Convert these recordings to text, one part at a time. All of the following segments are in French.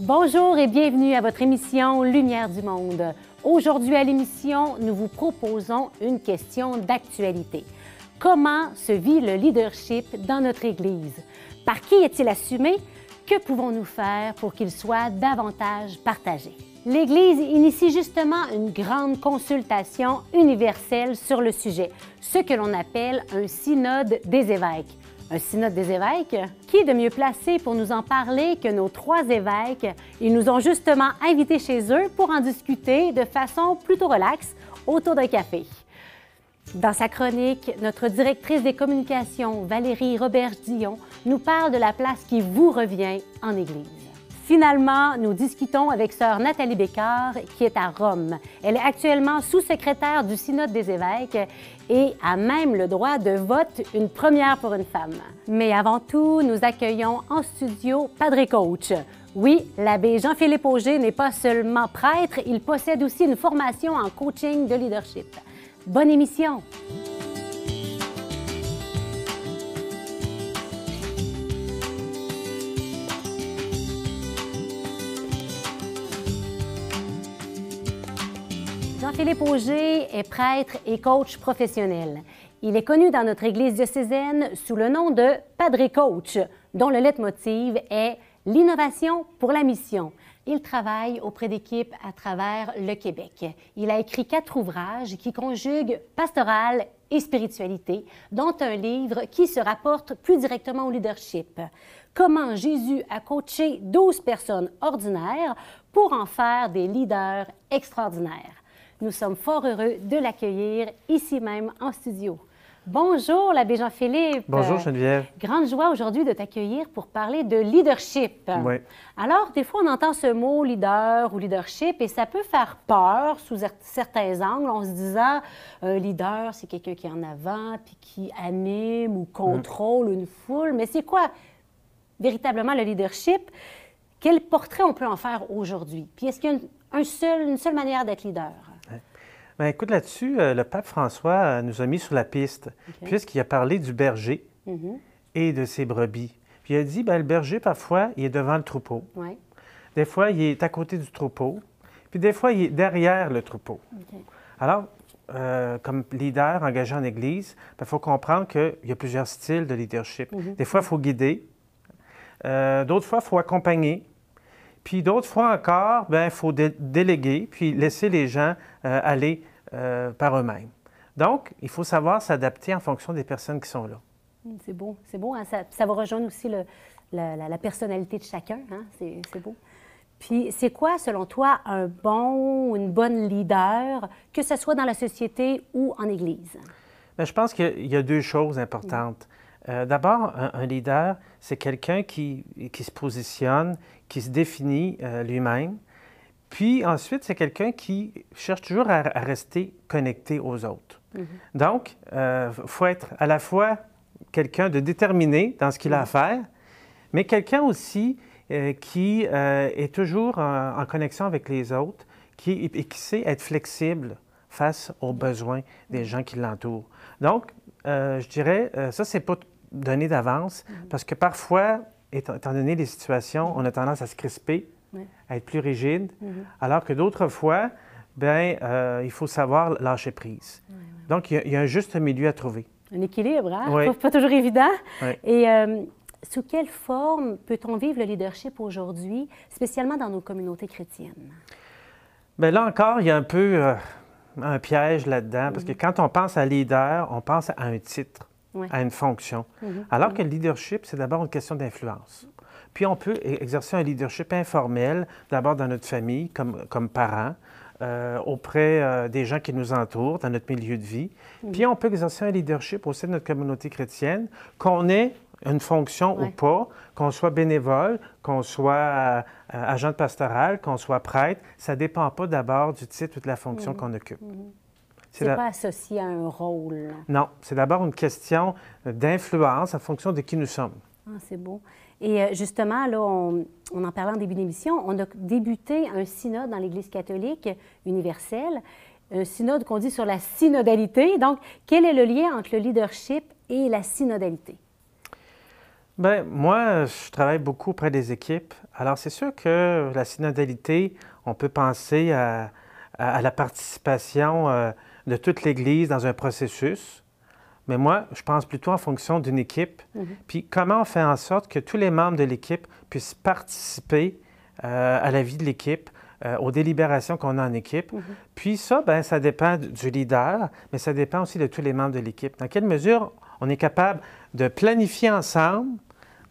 Bonjour et bienvenue à votre émission Lumière du Monde. Aujourd'hui à l'émission, nous vous proposons une question d'actualité. Comment se vit le leadership dans notre Église? Par qui est-il assumé? Que pouvons-nous faire pour qu'il soit davantage partagé? L'Église initie justement une grande consultation universelle sur le sujet, ce que l'on appelle un synode des évêques. Un synode des évêques? Qui est de mieux placé pour nous en parler que nos trois évêques? Ils nous ont justement invités chez eux pour en discuter de façon plutôt relaxe autour d'un café. Dans sa chronique, notre directrice des communications, Valérie Roberge-Dion, nous parle de la place qui vous revient en Église. Finalement, nous discutons avec sœur Nathalie Becquart, qui est à Rome. Elle est actuellement sous-secrétaire du Synode des évêques et a même le droit de vote, une première pour une femme. Mais avant tout, nous accueillons en studio Padre Coach. Oui, l'abbé Jean-Philippe Auger n'est pas seulement prêtre, il possède aussi une formation en coaching de leadership. Bonne émission! Jean-Philippe Auger est prêtre et coach professionnel. Il est connu dans notre Église diocésaine sous le nom de Padre Coach, dont le leitmotiv est l'innovation pour la mission. Il travaille auprès d'équipes à travers le Québec. Il a écrit 4 ouvrages qui conjuguent pastorale et spiritualité, dont un livre qui se rapporte plus directement au leadership. Comment Jésus a coaché 12 personnes ordinaires pour en faire des leaders extraordinaires. Nous sommes fort heureux de l'accueillir ici même en studio. Bonjour, l'abbé Jean-Philippe. Bonjour, Geneviève. Grande joie aujourd'hui de t'accueillir pour parler de leadership. Oui. Alors, des fois, on entend ce mot « leader » ou « leadership » et ça peut faire peur sous certains angles en se disant « leader, c'est quelqu'un qui est en avant puis qui anime ou contrôle une foule ». Mais c'est quoi véritablement le leadership? Quel portrait on peut en faire aujourd'hui? Puis est-ce qu'il y a une seule manière d'être leader? Bien, écoute, là-dessus, le pape François nous a mis sur la piste, puisqu'il a parlé du berger et de ses brebis. Puis il a dit, bien, le berger, parfois, il est devant le troupeau. Ouais. Des fois, il est à côté du troupeau. Puis des fois, il est derrière le troupeau. Okay. Alors, comme leader engagé en Église, il faut comprendre qu'il y a plusieurs styles de leadership. Des fois, il faut guider. D'autres fois, il faut accompagner. Puis d'autres fois encore, bien, il faut déléguer, puis laisser les gens aller par eux-mêmes. Donc, il faut savoir s'adapter en fonction des personnes qui sont là. C'est beau, c'est beau. Hein? Ça va rejoindre aussi la personnalité de chacun, hein? C'est beau. Puis c'est quoi, selon toi, un bon ou une bonne leader, que ce soit dans la société ou en Église? Bien, je pense qu'il y a deux choses importantes. D'abord, un leader, c'est quelqu'un qui se positionne, qui se définit lui-même. Puis ensuite, c'est quelqu'un qui cherche toujours à rester connecté aux autres. Donc, il faut être à la fois quelqu'un de déterminé dans ce qu'il a à faire, mais quelqu'un aussi qui est toujours en connexion avec les autres et qui sait être flexible face aux besoins des gens qui l'entourent. Donc, je dirais, ça, c'est pas donné d'avance, parce que parfois, étant donné les situations, on a tendance à se crisper, à être plus rigide, alors que d'autres fois, bien, il faut savoir lâcher prise. Donc, il y a un juste milieu à trouver. Un équilibre, hein? Oui. Pas toujours évident. Oui. Et sous quelle forme peut-on vivre le leadership aujourd'hui, spécialement dans nos communautés chrétiennes? Bien, là encore, il y a un peu... un piège là-dedans, parce que quand on pense à leader, on pense à un titre, à une fonction. Alors que le leadership, c'est d'abord une question d'influence. Puis on peut exercer un leadership informel, d'abord dans notre famille, comme parents, auprès des gens qui nous entourent, dans notre milieu de vie. Puis on peut exercer un leadership au sein de notre communauté chrétienne, qu'on ait une fonction ou pas, qu'on soit bénévole, qu'on soit agent de pastoral, qu'on soit prêtre, ça ne dépend pas d'abord du titre ou de la fonction qu'on occupe. C'est pas associé à un rôle. Non, c'est d'abord une question d'influence en fonction de qui nous sommes. Ah, c'est beau. Et justement, là, on en parlait en début d'émission, on a débuté un synode dans l'Église catholique universelle, un synode qu'on dit sur la synodalité. Donc, quel est le lien entre le leadership et la synodalité? Bien, moi, je travaille beaucoup auprès des équipes. Alors, c'est sûr que la synodalité, on peut penser à la participation de toute l'Église dans un processus. Mais moi, je pense plutôt en fonction d'une équipe. Puis comment on fait en sorte que tous les membres de l'équipe puissent participer à la vie de l'équipe, aux délibérations qu'on a en équipe. Puis ça, bien, ça dépend du leader, mais ça dépend aussi de tous les membres de l'équipe. Dans quelle mesure on est capable de planifier ensemble,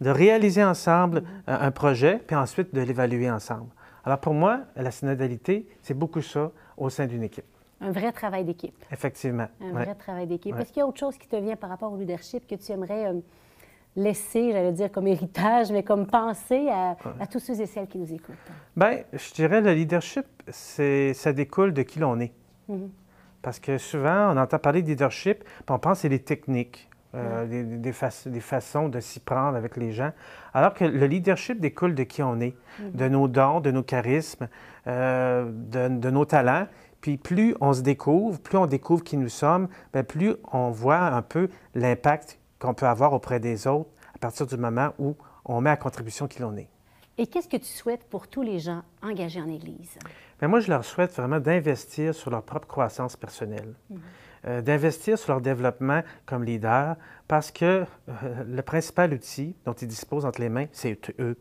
de réaliser ensemble un projet, puis ensuite de l'évaluer ensemble. Alors pour moi, la synodalité, c'est beaucoup ça au sein d'une équipe. Un vrai travail d'équipe. Effectivement. Un vrai travail d'équipe. Est-ce qu'il y a autre chose qui te vient par rapport au leadership que tu aimerais laisser, j'allais dire, comme héritage, mais comme pensée à tous ceux et celles qui nous écoutent? Bien, je dirais le leadership, ça découle de qui l'on est. Parce que souvent, on entend parler de leadership, puis on pense que c'est des techniques, des façons de s'y prendre avec les gens. Alors que le leadership découle de qui on est, de nos dons, de nos charismes, de nos talents. Puis plus on se découvre, plus on découvre qui nous sommes, bien plus on voit un peu l'impact qu'on peut avoir auprès des autres à partir du moment où on met à contribution qui l'on est. Et qu'est-ce que tu souhaites pour tous les gens engagés en Église? Bien, moi, je leur souhaite vraiment d'investir sur leur propre croissance personnelle, d'investir sur leur développement comme leader, parce que le principal outil dont ils disposent entre les mains, c'est eux.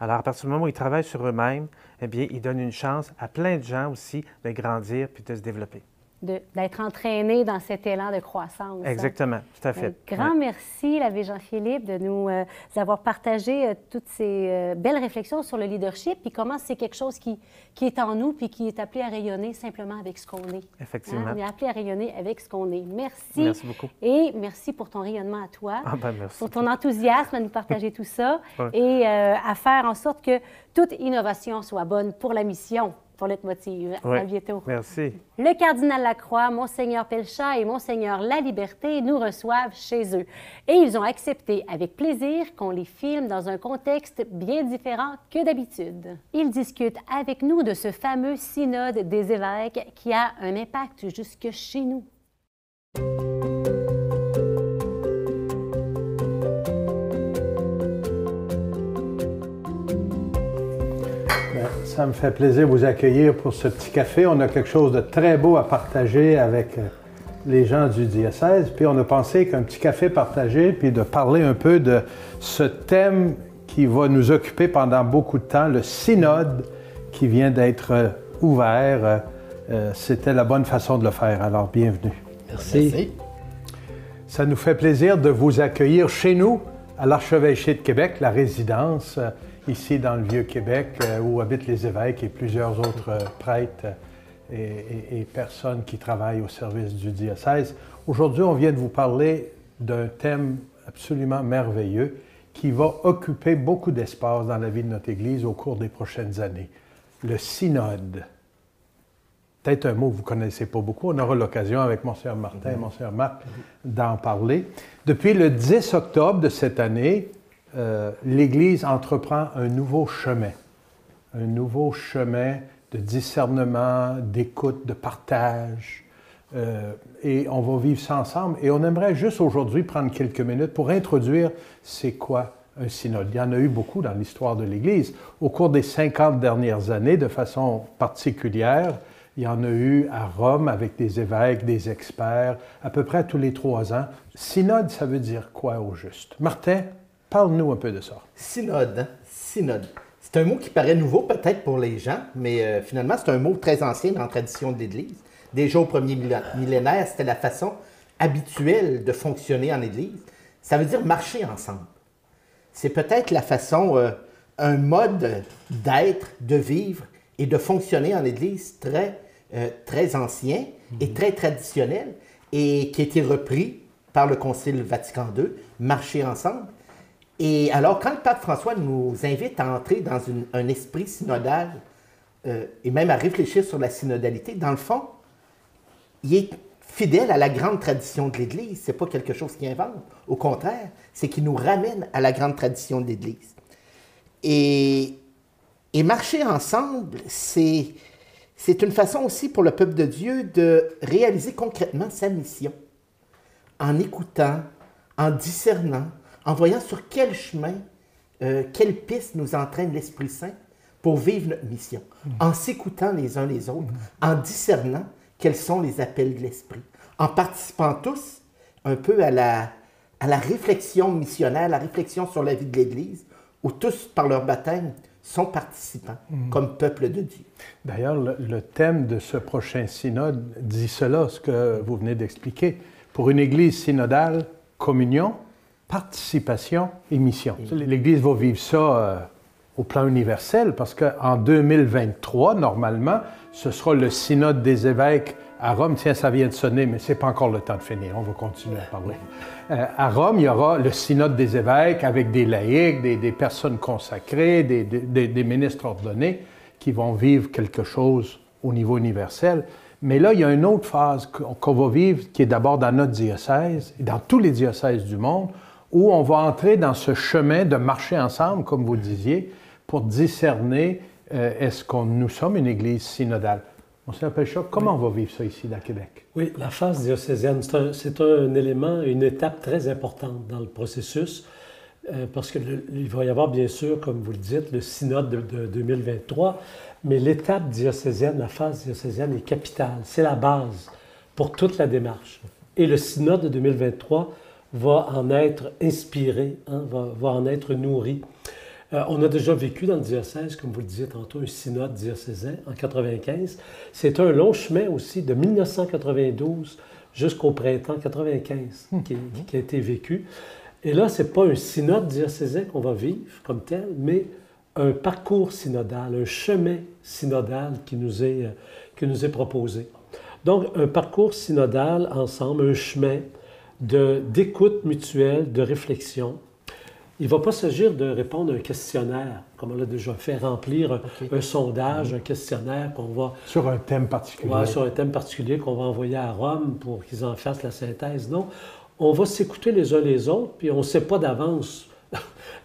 Alors, à partir du moment où ils travaillent sur eux-mêmes, eh bien, ils donnent une chance à plein de gens aussi de grandir puis de se développer. D'être entraînés dans cet élan de croissance. Exactement, tout à fait. Un grand merci, l'abbé Jean-Philippe, de nous avoir partagé toutes ces belles réflexions sur le leadership puis comment c'est quelque chose qui est en nous puis qui est appelé à rayonner simplement avec ce qu'on est. Effectivement. On est appelé à rayonner avec ce qu'on est. Merci. Merci beaucoup. Et merci pour ton rayonnement à toi, merci pour ton enthousiasme à nous partager tout ça et à faire en sorte que toute innovation soit bonne pour la mission. Pour le motive. À bientôt. Merci. Le cardinal Lacroix, Monseigneur Pelchat et Monseigneur Laliberté nous reçoivent chez eux. Et ils ont accepté avec plaisir qu'on les filme dans un contexte bien différent que d'habitude. Ils discutent avec nous de ce fameux synode des évêques qui a un impact jusque chez nous. Ça me fait plaisir de vous accueillir pour ce petit café. On a quelque chose de très beau à partager avec les gens du diocèse. Puis on a pensé qu'un petit café partagé, puis de parler un peu de ce thème qui va nous occuper pendant beaucoup de temps, le synode qui vient d'être ouvert. C'était la bonne façon de le faire. Alors, bienvenue. Merci. Merci. Ça nous fait plaisir de vous accueillir chez nous, à l'Archevêché de Québec, la résidence ici dans le Vieux-Québec, où habitent les évêques et plusieurs autres prêtres et personnes qui travaillent au service du diocèse. Aujourd'hui, on vient de vous parler d'un thème absolument merveilleux qui va occuper beaucoup d'espace dans la vie de notre Église au cours des prochaines années, le synode. Peut-être un mot que vous ne connaissez pas beaucoup. On aura l'occasion avec Mgr Martin et Mgr Marc d'en parler. Depuis le 10 octobre de cette année, l'Église entreprend un nouveau chemin de discernement, d'écoute, de partage. Et on va vivre ça ensemble. Et on aimerait juste aujourd'hui prendre quelques minutes pour introduire c'est quoi un synode. Il y en a eu beaucoup dans l'histoire de l'Église. Au cours des 50 dernières années, de façon particulière, il y en a eu à Rome avec des évêques, des experts, à peu près tous les 3 ans. Synode, ça veut dire quoi au juste? Martin? Parle-nous un peu de ça. Synode, hein? Synode. C'est un mot qui paraît nouveau peut-être pour les gens, mais finalement, c'est un mot très ancien dans la tradition de l'Église. Déjà au premier millénaire, c'était la façon habituelle de fonctionner en Église. Ça veut dire marcher ensemble. C'est peut-être la façon, un mode d'être, de vivre et de fonctionner en Église très, très ancien et très traditionnel et qui a été repris par le Concile Vatican II, marcher ensemble. Et alors, quand le pape François nous invite à entrer dans un esprit synodal et même à réfléchir sur la synodalité, dans le fond, il est fidèle à la grande tradition de l'Église. C'est pas quelque chose qu'il invente. Au contraire, c'est qu'il nous ramène à la grande tradition de l'Église. Et marcher ensemble, c'est une façon aussi pour le peuple de Dieu de réaliser concrètement sa mission en écoutant, en discernant, en voyant sur quel chemin, quelle piste nous entraîne l'Esprit Saint pour vivre notre mission, en s'écoutant les uns les autres, en discernant quels sont les appels de l'Esprit, en participant tous un peu à la réflexion missionnaire, la réflexion sur la vie de l'Église, où tous, par leur baptême, sont participants comme peuple de Dieu. D'ailleurs, le thème de ce prochain synode dit cela, ce que vous venez d'expliquer. Pour une Église synodale, communion, participation et mission. L'Église va vivre ça au plan universel, parce qu'en 2023, normalement, ce sera le synode des évêques à Rome. Tiens, ça vient de sonner, mais ce n'est pas encore le temps de finir. On va continuer à parler. À Rome, il y aura le synode des évêques avec des laïcs, des personnes consacrées, des ministres ordonnés qui vont vivre quelque chose au niveau universel. Mais là, il y a une autre phase qu'on va vivre, qui est d'abord dans notre diocèse, et dans tous les diocèses du monde, où on va entrer dans ce chemin de marcher ensemble, comme vous le disiez, pour discerner est-ce que nous sommes une Église synodale. Monseigneur Pelchat, comment on va vivre ça ici, dans Québec? Oui, la phase diocésaine, c'est un élément, une étape très importante dans le processus, parce qu'il va y avoir, bien sûr, comme vous le dites, le synode de 2023, mais l'étape diocésaine, la phase diocésaine est capitale. C'est la base pour toute la démarche. Et le synode de 2023 va en être inspiré, hein, va en être nourri. On a déjà vécu dans le diocèse, comme vous le disiez tantôt, un synode diocésain en 1995. C'est un long chemin aussi, de 1992 jusqu'au printemps 1995, qui a été vécu. Et là, ce n'est pas un synode diocésain qu'on va vivre comme tel, mais un parcours synodal, un chemin synodal qui nous est proposé. Donc, un parcours synodal ensemble, un chemin d'écoute mutuelle, de réflexion. Il ne va pas s'agir de répondre à un questionnaire, comme on l'a déjà fait, remplir un sondage, un questionnaire qu'on va... Sur un thème particulier. Ouais, sur un thème particulier qu'on va envoyer à Rome pour qu'ils en fassent la synthèse. Non, on va s'écouter les uns les autres, puis on ne sait pas d'avance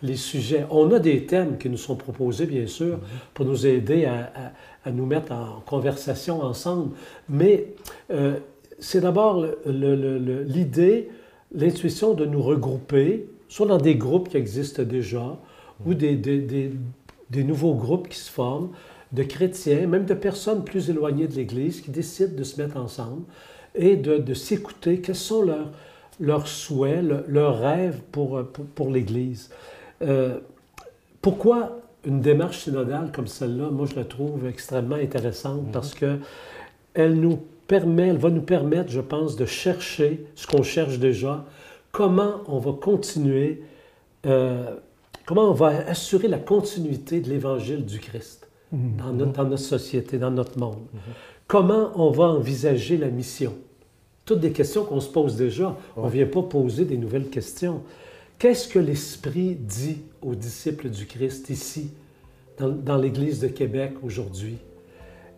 les sujets. On a des thèmes qui nous sont proposés, bien sûr, pour nous aider à nous mettre en conversation ensemble. Mais... c'est d'abord l'idée, l'intuition de nous regrouper, soit dans des groupes qui existent déjà, ou des nouveaux groupes qui se forment, de chrétiens, même de personnes plus éloignées de l'Église, qui décident de se mettre ensemble et de s'écouter. Quels sont leurs souhaits, leurs rêves pour l'Église? Pourquoi une démarche synodale comme celle-là? Moi, je la trouve extrêmement intéressante parce qu'elle nous elle va nous permettre, je pense, de chercher ce qu'on cherche déjà, comment on va continuer, comment on va assurer la continuité de l'Évangile du Christ dans notre société, dans notre monde. Comment on va envisager la mission? Toutes des questions qu'on se pose déjà. On ne vient pas poser des nouvelles questions. Qu'est-ce que l'Esprit dit aux disciples du Christ ici, dans l'Église de Québec aujourd'hui?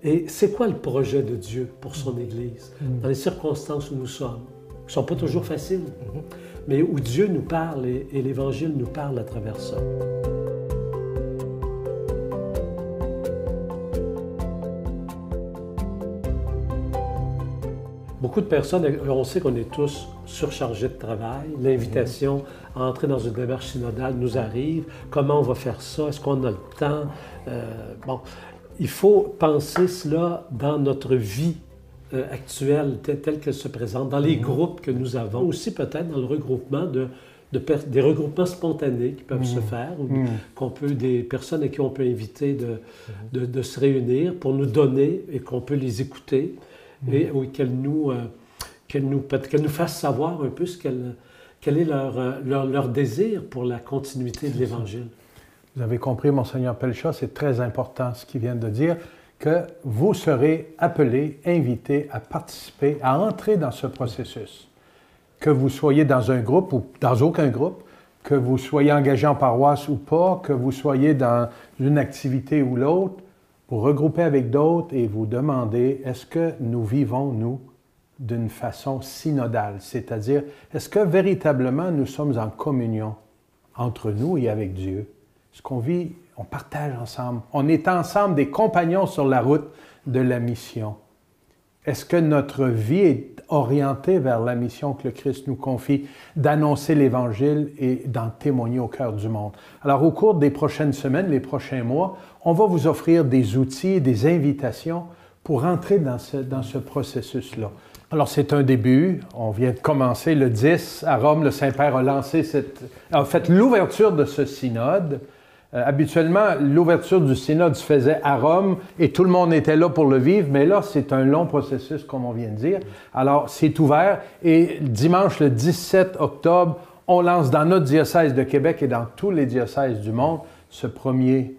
Et c'est quoi le projet de Dieu pour son Église, dans les circonstances où nous sommes, qui ne sont pas toujours faciles, mais où Dieu nous parle et l'Évangile nous parle à travers ça. Beaucoup de personnes, on sait qu'on est tous surchargés de travail. L'invitation à entrer dans une démarche synodale nous arrive. Comment on va faire ça? Est-ce qu'on a le temps? Il faut penser cela dans notre vie actuelle, telle qu'elle se présente, dans les groupes que nous avons, aussi peut-être dans le regroupement des regroupements spontanés qui peuvent se faire, ou des personnes à qui on peut inviter de se réunir pour nous donner et qu'on peut les écouter, et qu'elles nous fassent savoir un peu quel est leur désir pour la continuité de l'Évangile. Vous avez compris, Monseigneur Pelchat, c'est très important ce qu'il vient de dire, que vous serez appelés, invités à participer, à entrer dans ce processus. Que vous soyez dans un groupe ou dans aucun groupe, que vous soyez engagé en paroisse ou pas, que vous soyez dans une activité ou l'autre, vous regroupez avec d'autres et vous demandez, est-ce que nous vivons, nous, d'une façon synodale? C'est-à-dire, est-ce que véritablement nous sommes en communion entre nous et avec Dieu? Ce qu'on vit, on partage ensemble. On est ensemble des compagnons sur la route de la mission. Est-ce que notre vie est orientée vers la mission que le Christ nous confie d'annoncer l'Évangile et d'en témoigner au cœur du monde? Alors, au cours des prochaines semaines, les prochains mois, on va vous offrir des outils, des invitations pour entrer dans ce processus-là. Alors, c'est un début. On vient de commencer le 10 à Rome. Le Saint-Père a lancé l'ouverture de ce synode. Habituellement, l'ouverture du synode se faisait à Rome et tout le monde était là pour le vivre, mais là, c'est un long processus, comme on vient de dire. Alors, c'est ouvert et dimanche, le 17 octobre, on lance dans notre diocèse de Québec et dans tous les diocèses du monde ce premier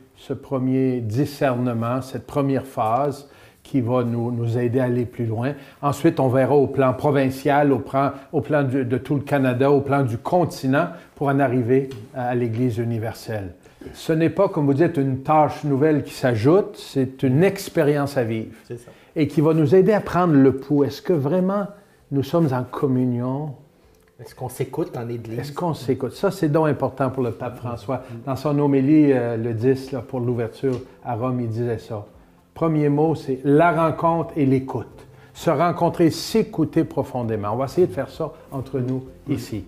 discernement, cette première phase qui va nous aider à aller plus loin. Ensuite, on verra au plan provincial, au plan de tout le Canada, au plan du continent pour en arriver à l'Église universelle. Ce n'est pas, comme vous dites, une tâche nouvelle qui s'ajoute, c'est une expérience à vivre. C'est ça. Et qui va nous aider à prendre le pouls. Est-ce que vraiment nous sommes en communion? Est-ce qu'on s'écoute en Église? Est-ce qu'on s'écoute? Ça, c'est donc important pour le pape François. Dans son homélie, le 10, là, pour l'ouverture à Rome, il disait ça. Premier mot, c'est la rencontre et l'écoute. Se rencontrer, s'écouter profondément. On va essayer de faire ça entre nous, ici.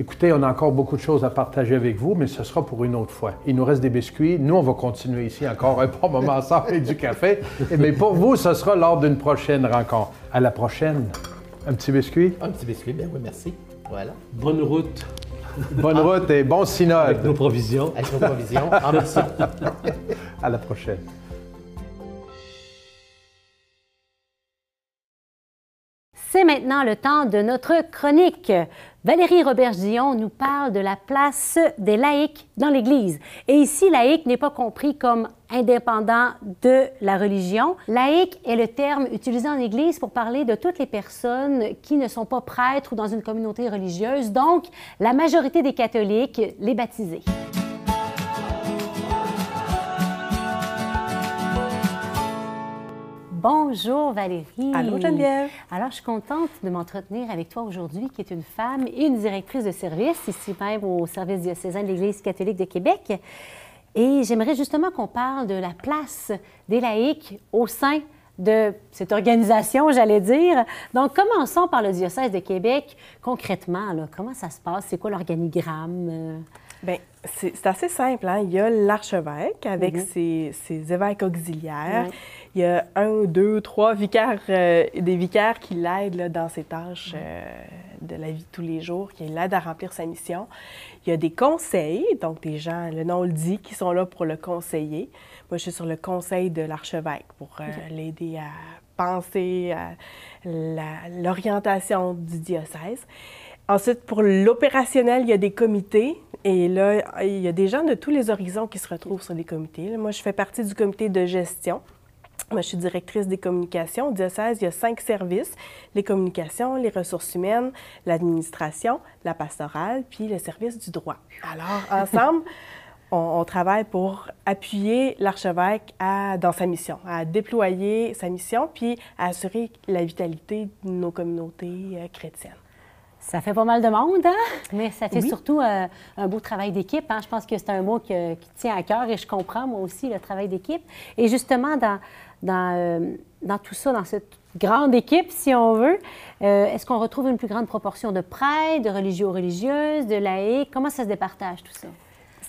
Écoutez, on a encore beaucoup de choses à partager avec vous, mais ce sera pour une autre fois. Il nous reste des biscuits. Nous, on va continuer ici encore un bon moment ensemble et du café. Mais pour vous, ce sera lors d'une prochaine rencontre. À la prochaine. Un petit biscuit? Un petit biscuit, bien oui, merci. Voilà. Bonne route. Bonne route et bon synode. Avec nos provisions. Avec nos provisions. En merci. À la prochaine. C'est maintenant le temps de notre chronique. Valérie Roberge-Dion nous parle de la place des laïcs dans l'Église. Et ici, laïque n'est pas compris comme indépendant de la religion. Laïque est le terme utilisé en Église pour parler de toutes les personnes qui ne sont pas prêtres ou dans une communauté religieuse, donc la majorité des catholiques, les baptisés. Bonjour Valérie. Allô Geneviève. Alors, je suis contente de m'entretenir avec toi aujourd'hui, qui est une femme et une directrice de service, ici même au service diocésain de l'Église catholique de Québec. Et j'aimerais justement qu'on parle de la place des laïcs au sein de cette organisation, j'allais dire. Donc, commençons par le diocèse de Québec. Concrètement, là, comment ça se passe? C'est quoi l'organigramme? Bien, c'est assez simple, hein? Il y a l'archevêque avec ses évêques auxiliaires. Oui. Il y a un, deux, trois vicaires, des vicaires qui l'aident dans ses tâches de la vie de tous les jours, qui l'aident à remplir sa mission. Il y a des conseils, donc des gens, le nom le dit, qui sont là pour le conseiller. Moi, je suis sur le conseil de l'archevêque pour l'aider à penser à l'orientation du diocèse. Ensuite, pour l'opérationnel, il y a des comités. Et là, il y a des gens de tous les horizons qui se retrouvent sur les comités. Moi, je fais partie du comité de gestion. Moi, je suis directrice des communications. Au diocèse, il y a 5 services, les communications, les ressources humaines, l'administration, la pastorale, puis le service du droit. Alors, ensemble, on travaille pour appuyer l'archevêque dans sa mission, à déployer sa mission, puis à assurer la vitalité de nos communautés chrétiennes. Ça fait pas mal de monde, hein? Mais ça fait surtout un beau travail d'équipe. Hein? Je pense que c'est un mot qui tient à cœur et je comprends, moi aussi, le travail d'équipe. Et justement, dans tout ça, dans cette grande équipe, si on veut, est-ce qu'on retrouve une plus grande proportion de prêtres, de religieux ou religieuses, de laïcs? Comment ça se départage, tout ça?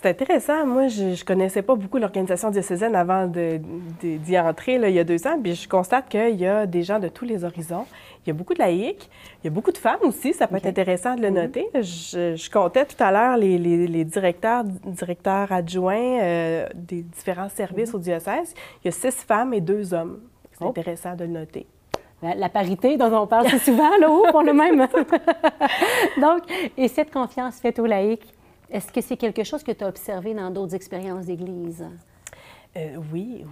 C'est intéressant. Moi, je connaissais pas beaucoup l'organisation diocésaine avant d'y entrer, là, il y a 2 ans. Puis je constate qu'il y a des gens de tous les horizons. Il y a beaucoup de laïcs. Il y a beaucoup de femmes aussi. Ça peut être intéressant de le noter. Je comptais tout à l'heure les directeurs adjoints des différents services au diocèse. Il y a 6 femmes et 2 hommes. C'est intéressant de le noter. La parité dont on parle souvent, là-haut, pour le même. Donc, et cette confiance faite aux laïcs, est-ce que c'est quelque chose que tu as observé dans d'autres expériences d'Église? Oui.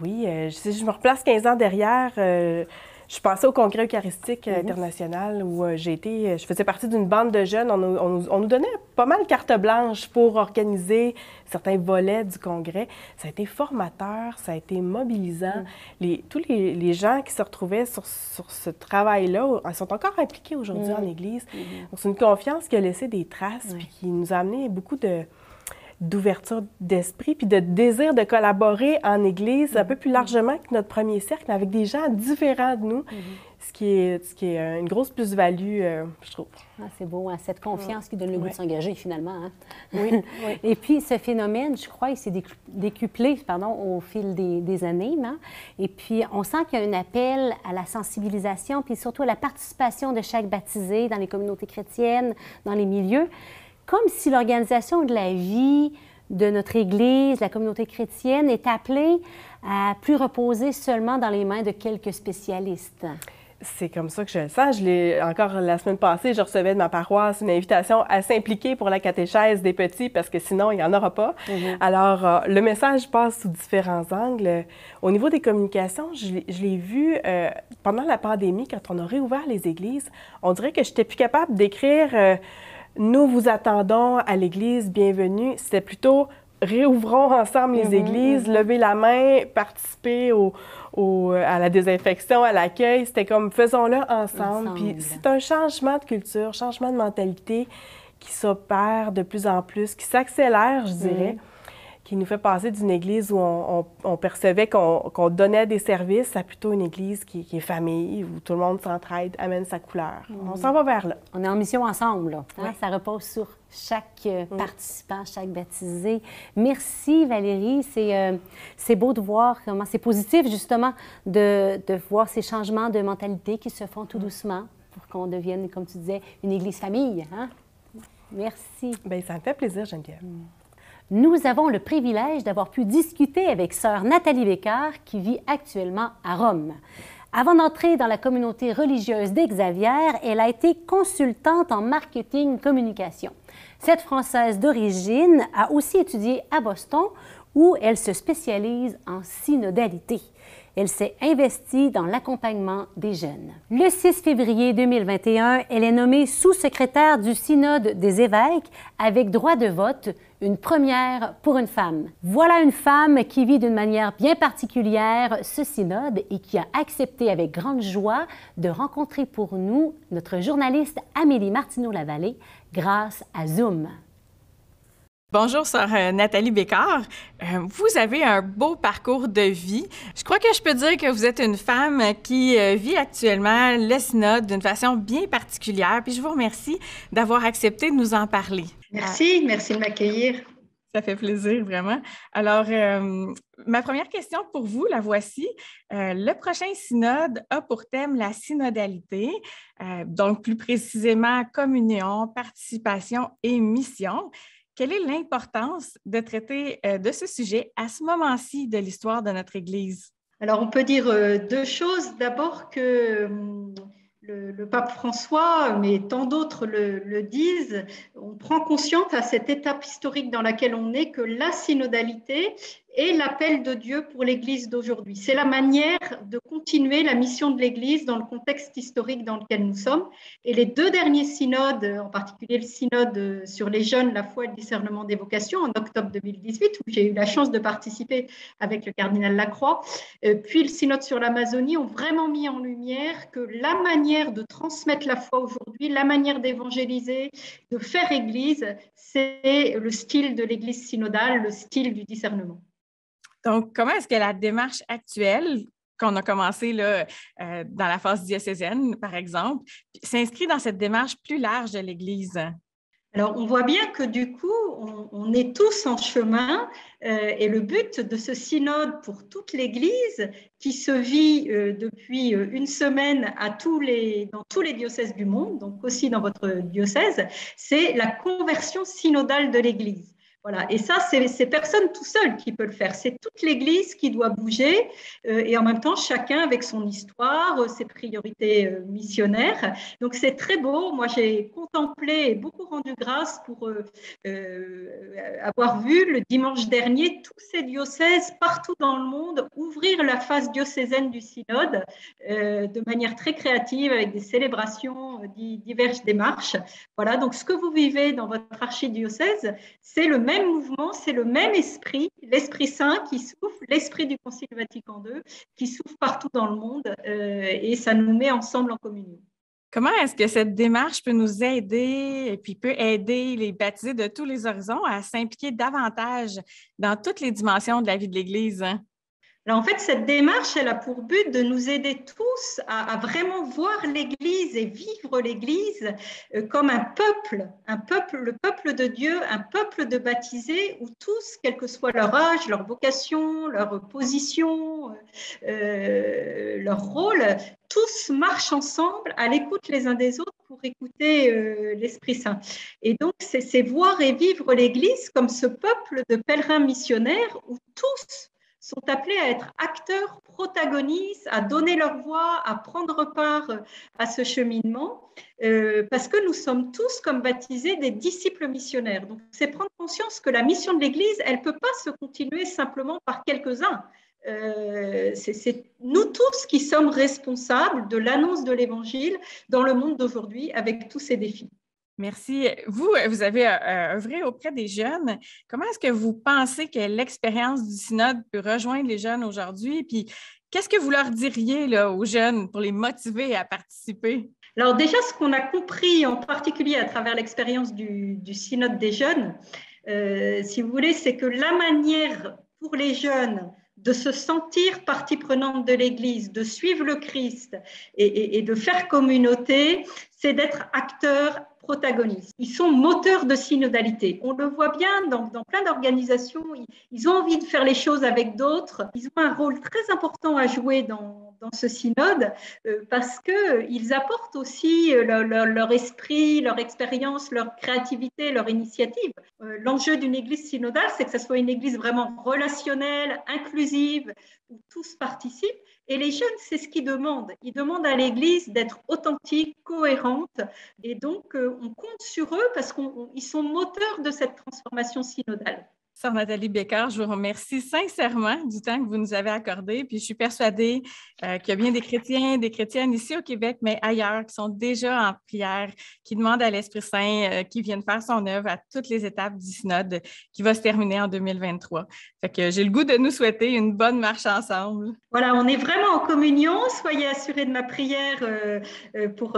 Si je me replace 15 ans derrière, je passais au Congrès eucharistique international où je faisais partie d'une bande de jeunes. On nous donnait pas mal carte blanche pour organiser certains volets du Congrès. Ça a été formateur, ça a été mobilisant. Tous les gens qui se retrouvaient sur ce travail-là sont encore impliqués aujourd'hui en Église. Donc, c'est une confiance qui a laissé des traces puis qui nous a amené beaucoup de... d'ouverture d'esprit, puis de désir de collaborer en Église un peu plus largement que notre premier cercle, mais avec des gens différents de nous, ce qui est une grosse plus-value, je trouve. Ah, c'est beau, hein? Cette confiance qui donne le goût de s'engager, finalement. Hein? Oui, oui. Et puis, ce phénomène, je crois, il s'est décuplé au fil des années. Hein? Et puis, on sent qu'il y a un appel à la sensibilisation, puis surtout à la participation de chaque baptisé dans les communautés chrétiennes, dans les milieux. Comme si l'organisation de la vie de notre Église, la communauté chrétienne, est appelée à plus reposer seulement dans les mains de quelques spécialistes. C'est comme ça que je le sens. Encore la semaine passée, je recevais de ma paroisse une invitation à s'impliquer pour la catéchèse des petits parce que sinon, il n'y en aura pas. Alors, le message passe sous différents angles. Au niveau des communications, je l'ai vu pendant la pandémie, quand on a réouvert les églises, on dirait que je n'étais plus capable d'écrire nous vous attendons à l'Église, bienvenue. C'était plutôt réouvrons ensemble les églises, levez la main, participez à la désinfection, à l'accueil. C'était comme faisons-le ensemble. Puis c'est un changement de culture, changement de mentalité qui s'opère de plus en plus, qui s'accélère, je dirais, qui nous fait passer d'une église où on percevait qu'on donnait des services à plutôt une église qui est famille, où tout le monde s'entraide, amène sa couleur. On s'en va vers là. On est en mission ensemble, là. Hein? Oui. Ça repose sur chaque participant, chaque baptisé. Merci, Valérie. C'est beau de voir comment c'est positif, justement, de voir ces changements de mentalité qui se font tout doucement pour qu'on devienne, comme tu disais, une église famille. Hein? Merci. Bien, ça me fait plaisir, Geneviève. Nous avons le privilège d'avoir pu discuter avec Sœur Nathalie Becquart, qui vit actuellement à Rome. Avant d'entrer dans la communauté religieuse d'Exavière, elle a été consultante en marketing communication. Cette Française d'origine a aussi étudié à Boston, où elle se spécialise en synodalité. Elle s'est investie dans l'accompagnement des jeunes. Le 6 février 2021, elle est nommée sous-secrétaire du Synode des évêques avec droit de vote, une première pour une femme. Voilà une femme qui vit d'une manière bien particulière ce synode et qui a accepté avec grande joie de rencontrer pour nous notre journaliste Amélie Martineau-Lavallée grâce à Zoom. Bonjour, Sœur Nathalie Becquart. Vous avez un beau parcours de vie. Je crois que je peux dire que vous êtes une femme qui vit actuellement le synode d'une façon bien particulière. Puis je vous remercie d'avoir accepté de nous en parler. Merci, merci de m'accueillir. Ça fait plaisir, vraiment. Alors, ma première question pour vous, la voici. Le prochain synode a pour thème la synodalité, donc plus précisément communion, participation et mission. Quelle est l'importance de traiter de ce sujet à ce moment-ci de l'histoire de notre Église? Alors, on peut dire deux choses. D'abord que le pape François, mais tant d'autres le disent, on prend conscience à cette étape historique dans laquelle on est que la synodalité est l'appel de Dieu pour l'Église d'aujourd'hui. C'est la manière de continuer la mission de l'Église dans le contexte historique dans lequel nous sommes. Et les deux derniers synodes, en particulier le synode sur les jeunes, la foi et le discernement des vocations, en octobre 2018, où j'ai eu la chance de participer avec le cardinal Lacroix, puis le synode sur l'Amazonie, ont vraiment mis en lumière que la manière de transmettre la foi aujourd'hui, la manière d'évangéliser, de faire Église, c'est le style de l'Église synodale, le style du discernement. Donc, comment est-ce que la démarche actuelle, qu'on a commencée là, dans la phase diocésaine, par exemple, s'inscrit dans cette démarche plus large de l'Église? Alors, on voit bien que du coup, on est tous en chemin et le but de ce synode pour toute l'Église qui se vit depuis une semaine dans tous les diocèses du monde, donc aussi dans votre diocèse, c'est la conversion synodale de l'Église. Voilà. Et ça, c'est personne tout seul qui peut le faire. C'est toute l'Église qui doit bouger et en même temps, chacun avec son histoire, ses priorités missionnaires. Donc, c'est très beau. Moi, j'ai contemplé et beaucoup rendu grâce pour avoir vu le dimanche dernier tous ces diocèses partout dans le monde ouvrir la phase diocésaine du synode de manière très créative avec des célébrations, diverses démarches. Voilà. Donc, ce que vous vivez dans votre archidiocèse, c'est le même mouvement, c'est le même esprit, l'Esprit Saint qui souffle, l'esprit du Concile Vatican II qui souffle partout dans le monde et ça nous met ensemble en communion. Comment est-ce que cette démarche peut nous aider et puis peut aider les baptisés de tous les horizons à s'impliquer davantage dans toutes les dimensions de la vie de l'Église? Alors en fait, cette démarche, elle a pour but de nous aider tous à vraiment voir l'Église et vivre l'Église comme le peuple de Dieu, un peuple de baptisés où tous, quel que soit leur âge, leur vocation, leur position, leur rôle, tous marchent ensemble à l'écoute les uns des autres pour écouter l'Esprit Saint. Et donc, c'est voir et vivre l'Église comme ce peuple de pèlerins missionnaires où tous sont appelés à être acteurs, protagonistes, à donner leur voix, à prendre part à ce cheminement, parce que nous sommes tous, comme baptisés, des disciples missionnaires. Donc, c'est prendre conscience que la mission de l'Église, elle ne peut pas se continuer simplement par quelques-uns. C'est nous tous qui sommes responsables de l'annonce de l'Évangile dans le monde d'aujourd'hui avec tous ces défis. Merci. Vous avez œuvré auprès des jeunes. Comment est-ce que vous pensez que l'expérience du synode peut rejoindre les jeunes aujourd'hui? Puis, qu'est-ce que vous leur diriez là, aux jeunes pour les motiver à participer? Alors déjà, ce qu'on a compris, en particulier à travers l'expérience du synode des jeunes, si vous voulez, c'est que la manière pour les jeunes de se sentir partie prenante de l'Église, de suivre le Christ et de faire communauté, c'est d'être acteur, protagoniste. Ils sont moteurs de synodalité. On le voit bien dans plein d'organisations, ils ont envie de faire les choses avec d'autres. Ils ont un rôle très important à jouer dans ce synode parce qu'ils apportent aussi leur esprit, leur expérience, leur créativité, leur initiative. L'enjeu d'une église synodale, c'est que ce soit une église vraiment relationnelle, inclusive, où tous participent. Et les jeunes, c'est ce qu'ils demandent. Ils demandent à l'Église d'être authentique, cohérente. Et donc, on compte sur eux parce qu'ils sont moteurs de cette transformation synodale. Sœur Nathalie Becquart, je vous remercie sincèrement du temps que vous nous avez accordé. Puis je suis persuadée qu'il y a bien des chrétiens, des chrétiennes ici au Québec, mais ailleurs, qui sont déjà en prière, qui demandent à l'Esprit Saint, qui viennent faire son œuvre à toutes les étapes du synode qui va se terminer en 2023. Fait que j'ai le goût de nous souhaiter une bonne marche ensemble. Voilà, on est vraiment en communion. Soyez assurés de ma prière pour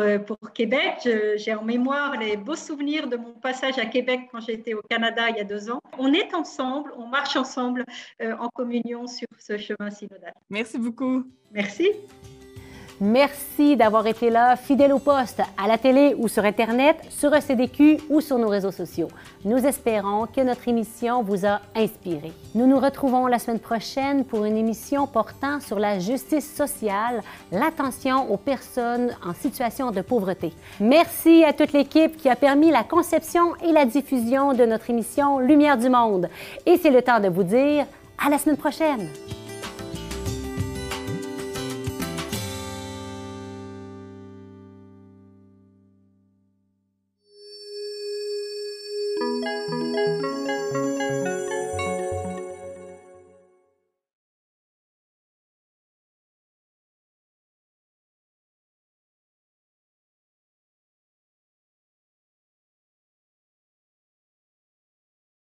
Québec. J'ai en mémoire les beaux souvenirs de mon passage à Québec quand j'étais au Canada il y a 2 ans. On est ensemble, on marche ensemble en communion sur ce chemin synodal. Merci beaucoup. Merci. Merci d'avoir été là, fidèle au poste, à la télé ou sur Internet, sur ECDQ ou sur nos réseaux sociaux. Nous espérons que notre émission vous a inspiré. Nous nous retrouvons la semaine prochaine pour une émission portant sur la justice sociale, l'attention aux personnes en situation de pauvreté. Merci à toute l'équipe qui a permis la conception et la diffusion de notre émission Lumière du Monde. Et c'est le temps de vous dire à la semaine prochaine!